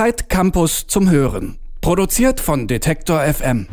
Zeit Campus zum Hören. Produziert von Detektor FM.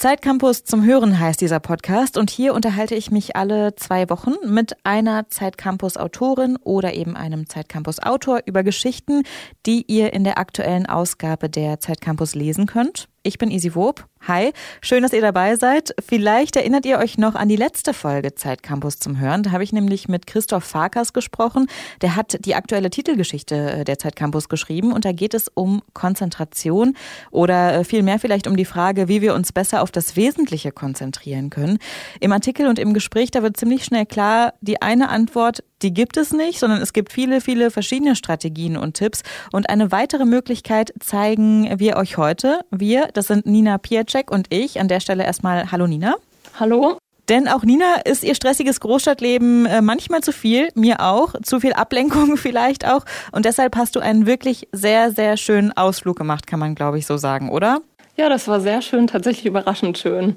Zeit Campus zum Hören heißt dieser Podcast und hier unterhalte ich mich alle 2 Wochen mit einer Zeit Campus Autorin oder eben einem Zeit Campus Autor über Geschichten, die ihr in der aktuellen Ausgabe der Zeit Campus lesen könnt. Ich bin Isi Wob. Hi, schön, dass ihr dabei seid. Vielleicht erinnert ihr euch noch an die letzte Folge Zeit Campus zum Hören. Da habe ich nämlich mit Christoph Farkas gesprochen. Der hat die aktuelle Titelgeschichte der Zeit Campus geschrieben und da geht es um Konzentration oder vielmehr vielleicht um die Frage, wie wir uns besser auf das Wesentliche konzentrieren können. Im Artikel und im Gespräch, da wird ziemlich schnell klar, die eine Antwort, die gibt es nicht, sondern es gibt viele, viele verschiedene Strategien und Tipps. Und eine weitere Möglichkeit zeigen wir euch heute. Wir, das sind Nina Piaczek und ich. An der Stelle erstmal hallo Nina. Hallo. Denn auch Nina ist ihr stressiges Großstadtleben manchmal zu viel, mir auch, zu viel Ablenkung vielleicht auch. Und deshalb hast du einen wirklich sehr, sehr schönen Ausflug gemacht, kann man glaube ich so sagen, oder? Ja, das war sehr schön, tatsächlich überraschend schön.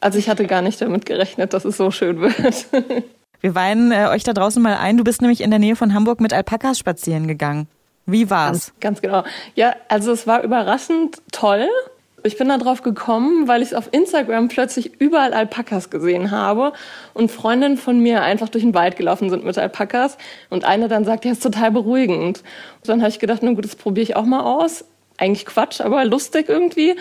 Also ich hatte gar nicht damit gerechnet, dass es so schön wird. Wir weinen euch da draußen mal ein. Du bist nämlich in der Nähe von Hamburg mit Alpakas spazieren gegangen. Wie war's? Ganz genau. Ja, also es war überraschend toll. Ich bin da drauf gekommen, weil ich auf Instagram plötzlich überall Alpakas gesehen habe und Freundinnen von mir einfach durch den Wald gelaufen sind mit Alpakas und eine dann sagt, ja, ist total beruhigend. Und dann habe ich gedacht, na gut, das probiere ich auch mal aus. Eigentlich Quatsch, aber lustig irgendwie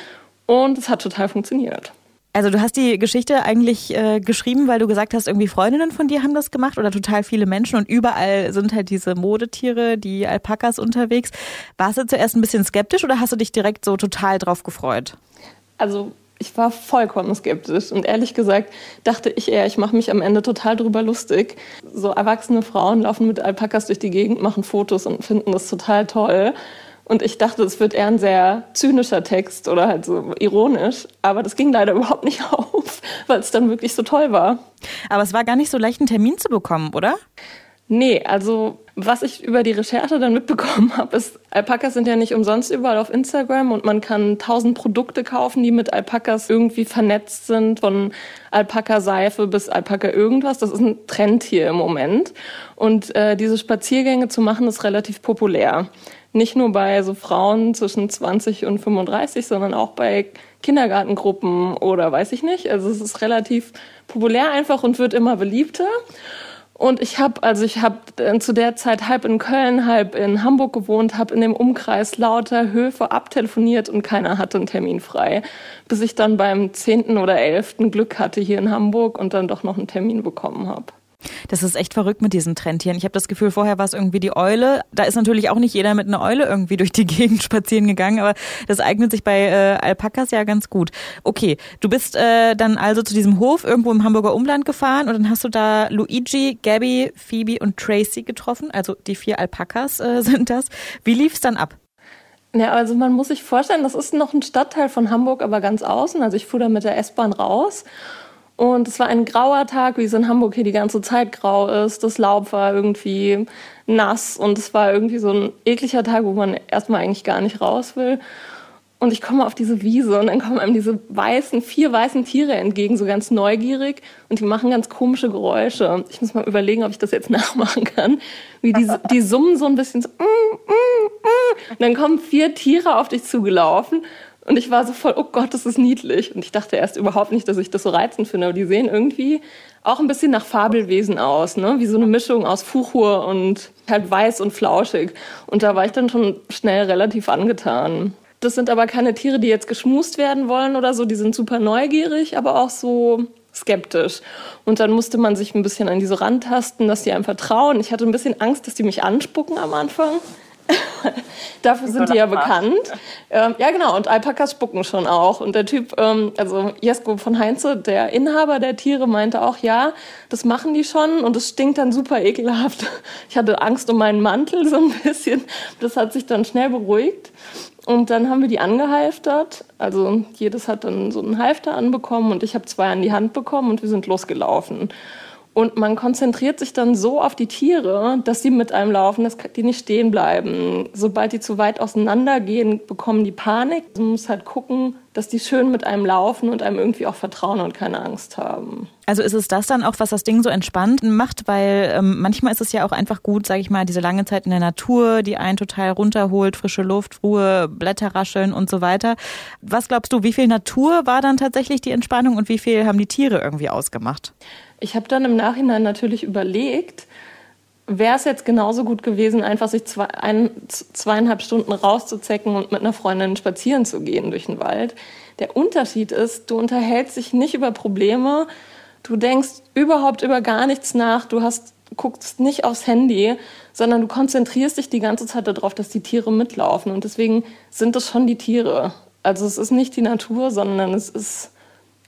und es hat total funktioniert. Also du hast die Geschichte eigentlich geschrieben, weil du gesagt hast, irgendwie Freundinnen von dir haben das gemacht oder total viele Menschen und überall sind halt diese Modetiere, die Alpakas unterwegs. Warst du zuerst ein bisschen skeptisch oder hast du dich direkt so total drauf gefreut? Also ich war vollkommen skeptisch und ehrlich gesagt dachte ich eher, ich mache mich am Ende total drüber lustig. So erwachsene Frauen laufen mit Alpakas durch die Gegend, machen Fotos und finden das total toll. Und ich dachte, es wird eher ein sehr zynischer Text oder halt so ironisch. Aber das ging leider überhaupt nicht auf, weil es dann wirklich so toll war. Aber es war gar nicht so leicht, einen Termin zu bekommen, oder? Nee, also was ich über die Recherche dann mitbekommen habe, ist, Alpakas sind ja nicht umsonst überall auf Instagram und man kann 1000 Produkte kaufen, die mit Alpakas irgendwie vernetzt sind, von Alpaka-Seife bis Alpaka-Irgendwas. Das ist ein Trend hier im Moment. Und diese Spaziergänge zu machen, ist relativ populär. Nicht nur bei so Frauen zwischen 20 und 35, sondern auch bei Kindergartengruppen oder weiß ich nicht. Also es ist relativ populär einfach und wird immer beliebter. Und ich habe zu der Zeit halb in Köln, halb in Hamburg gewohnt, habe in dem Umkreis lauter Höfe abtelefoniert und keiner hatte einen Termin frei. Bis ich dann beim 10. oder 11. Glück hatte hier in Hamburg und dann doch noch einen Termin bekommen habe. Das ist echt verrückt mit diesen Trendtieren. Ich habe das Gefühl, vorher war es irgendwie die Eule. Da ist natürlich auch nicht jeder mit einer Eule irgendwie durch die Gegend spazieren gegangen, aber das eignet sich bei Alpakas ja ganz gut. Okay, du bist dann also zu diesem Hof irgendwo im Hamburger Umland gefahren und dann hast du da Luigi, Gabby, Phoebe und Tracy getroffen. Also die 4 Alpakas sind das. Wie lief's dann ab? Ja, also man muss sich vorstellen, das ist noch ein Stadtteil von Hamburg, aber ganz außen. Also ich fuhr da mit der S-Bahn raus. Und es war ein grauer Tag, wie es in Hamburg hier die ganze Zeit grau ist. Das Laub war irgendwie nass und es war irgendwie so ein ekliger Tag, wo man erstmal eigentlich gar nicht raus will. Und ich komme auf diese Wiese und dann kommen einem diese 4 weißen Tiere entgegen, so ganz neugierig. Und die machen ganz komische Geräusche. Ich muss mal überlegen, ob ich das jetzt nachmachen kann. Wie die summen so ein bisschen so. Und dann kommen 4 Tiere auf dich zugelaufen. Und ich war so voll, oh Gott, das ist niedlich. Und ich dachte erst überhaupt nicht, dass ich das so reizend finde. Aber die sehen irgendwie auch ein bisschen nach Fabelwesen aus, ne? Wie so eine Mischung aus Fuchur und halt weiß und flauschig. Und da war ich dann schon schnell relativ angetan. Das sind aber keine Tiere, die jetzt geschmust werden wollen oder so. Die sind super neugierig, aber auch so skeptisch. Und dann musste man sich ein bisschen an die so rantasten, dass die einem vertrauen. Ich hatte ein bisschen Angst, dass die mich anspucken am Anfang. Dafür sind die ja bekannt. Ja, genau. Und Alpakas spucken schon auch. Und der Typ, also Jesko von Heinze, der Inhaber der Tiere, meinte auch, ja, das machen die schon. Und es stinkt dann super ekelhaft. Ich hatte Angst um meinen Mantel so ein bisschen. Das hat sich dann schnell beruhigt. Und dann haben wir die angehalftert. Also jedes hat dann so einen Halfter anbekommen. Und ich habe 2 an die Hand bekommen und wir sind losgelaufen. Und man konzentriert sich dann so auf die Tiere, dass sie mit einem laufen, dass die nicht stehen bleiben. Sobald die zu weit auseinander gehen, bekommen die Panik. Man muss halt gucken, dass die schön mit einem laufen und einem irgendwie auch vertrauen und keine Angst haben. Also ist es das dann auch, was das Ding so entspannt macht? Weil manchmal ist es ja auch einfach gut, sage ich mal, diese lange Zeit in der Natur, die einen total runterholt, frische Luft, Ruhe, Blätter rascheln und so weiter. Was glaubst du, wie viel Natur war dann tatsächlich die Entspannung und wie viel haben die Tiere irgendwie ausgemacht? Ich habe dann im Nachhinein natürlich überlegt, wäre es jetzt genauso gut gewesen, einfach sich 2,5 Stunden rauszuzecken und mit einer Freundin spazieren zu gehen durch den Wald. Der Unterschied ist, du unterhältst dich nicht über Probleme, du denkst überhaupt über gar nichts nach, guckst nicht aufs Handy, sondern du konzentrierst dich die ganze Zeit darauf, dass die Tiere mitlaufen. Und deswegen sind es schon die Tiere. Also es ist nicht die Natur, sondern es ist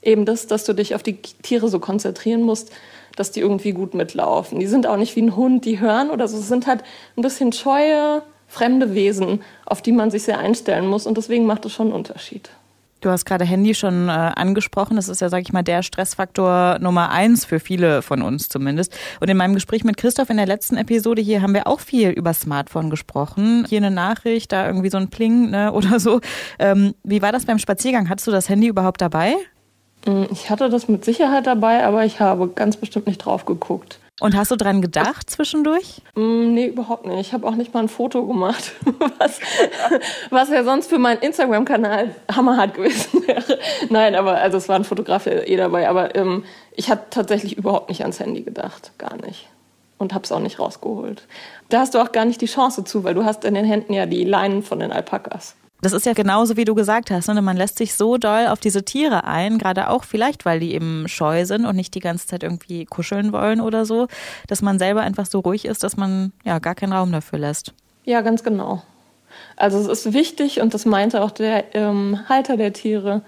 eben das, dass du dich auf die Tiere so konzentrieren musst, dass die irgendwie gut mitlaufen. Die sind auch nicht wie ein Hund, die hören oder so. Es sind halt ein bisschen scheue, fremde Wesen, auf die man sich sehr einstellen muss. Und deswegen macht es schon einen Unterschied. Du hast gerade Handy schon angesprochen. Das ist ja, sag ich mal, der Stressfaktor Nummer 1 für viele von uns zumindest. Und in meinem Gespräch mit Christoph in der letzten Episode hier haben wir auch viel über Smartphone gesprochen. Hier eine Nachricht, da irgendwie so ein Pling, ne, oder so. Wie war das beim Spaziergang? Hattest du das Handy überhaupt dabei? Ich hatte das mit Sicherheit dabei, aber ich habe ganz bestimmt nicht drauf geguckt. Und hast du dran gedacht zwischendurch? Nee, überhaupt nicht. Ich habe auch nicht mal ein Foto gemacht, was ja sonst für meinen Instagram-Kanal hammerhart gewesen wäre. Nein, aber also es war ein Fotograf dabei. Aber ich habe tatsächlich überhaupt nicht ans Handy gedacht, gar nicht. Und habe es auch nicht rausgeholt. Da hast du auch gar nicht die Chance zu, weil du hast in den Händen ja die Leinen von den Alpakas. Das ist ja genauso, wie du gesagt hast, ne? Man lässt sich so doll auf diese Tiere ein, gerade auch vielleicht, weil die eben scheu sind und nicht die ganze Zeit irgendwie kuscheln wollen oder so, dass man selber einfach so ruhig ist, dass man ja gar keinen Raum dafür lässt. Ja, ganz genau. Also es ist wichtig, und das meinte auch der Halter der Tiere,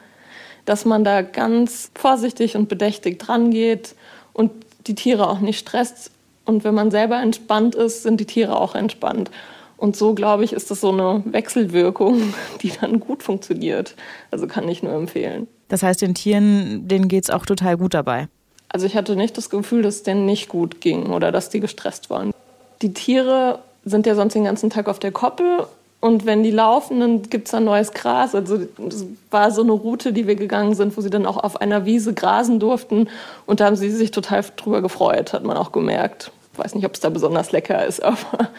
dass man da ganz vorsichtig und bedächtig dran geht und die Tiere auch nicht stresst. Und wenn man selber entspannt ist, sind die Tiere auch entspannt. Und so, glaube ich, ist das so eine Wechselwirkung, die dann gut funktioniert. Also kann ich nur empfehlen. Das heißt, den Tieren, denen geht's auch total gut dabei? Also ich hatte nicht das Gefühl, dass es denen nicht gut ging oder dass die gestresst waren. Die Tiere sind ja sonst den ganzen Tag auf der Koppel. Und wenn die laufen, dann gibt's da neues Gras. Also das war so eine Route, die wir gegangen sind, wo sie dann auch auf einer Wiese grasen durften. Und da haben sie sich total drüber gefreut, hat man auch gemerkt. Ich weiß nicht, ob es da besonders lecker ist, aber...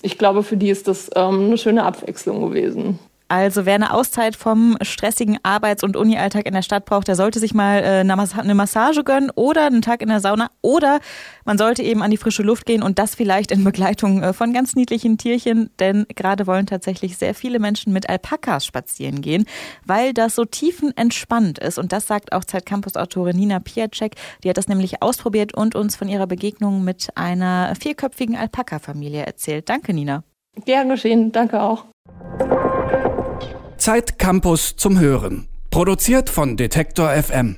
Ich glaube, für die ist das eine schöne Abwechslung gewesen. Also wer eine Auszeit vom stressigen Arbeits- und Uni-Alltag in der Stadt braucht, der sollte sich mal eine Massage gönnen oder einen Tag in der Sauna. Oder man sollte eben an die frische Luft gehen und das vielleicht in Begleitung von ganz niedlichen Tierchen. Denn gerade wollen tatsächlich sehr viele Menschen mit Alpakas spazieren gehen, weil das so tiefenentspannt ist. Und das sagt auch Zeit Campus-Autorin Nina Piaczek. Die hat das nämlich ausprobiert und uns von ihrer Begegnung mit einer 4-köpfigen Alpaka-Familie erzählt. Danke, Nina. Gern geschehen, danke auch. Zeit Campus zum Hören. Produziert von Detektor FM.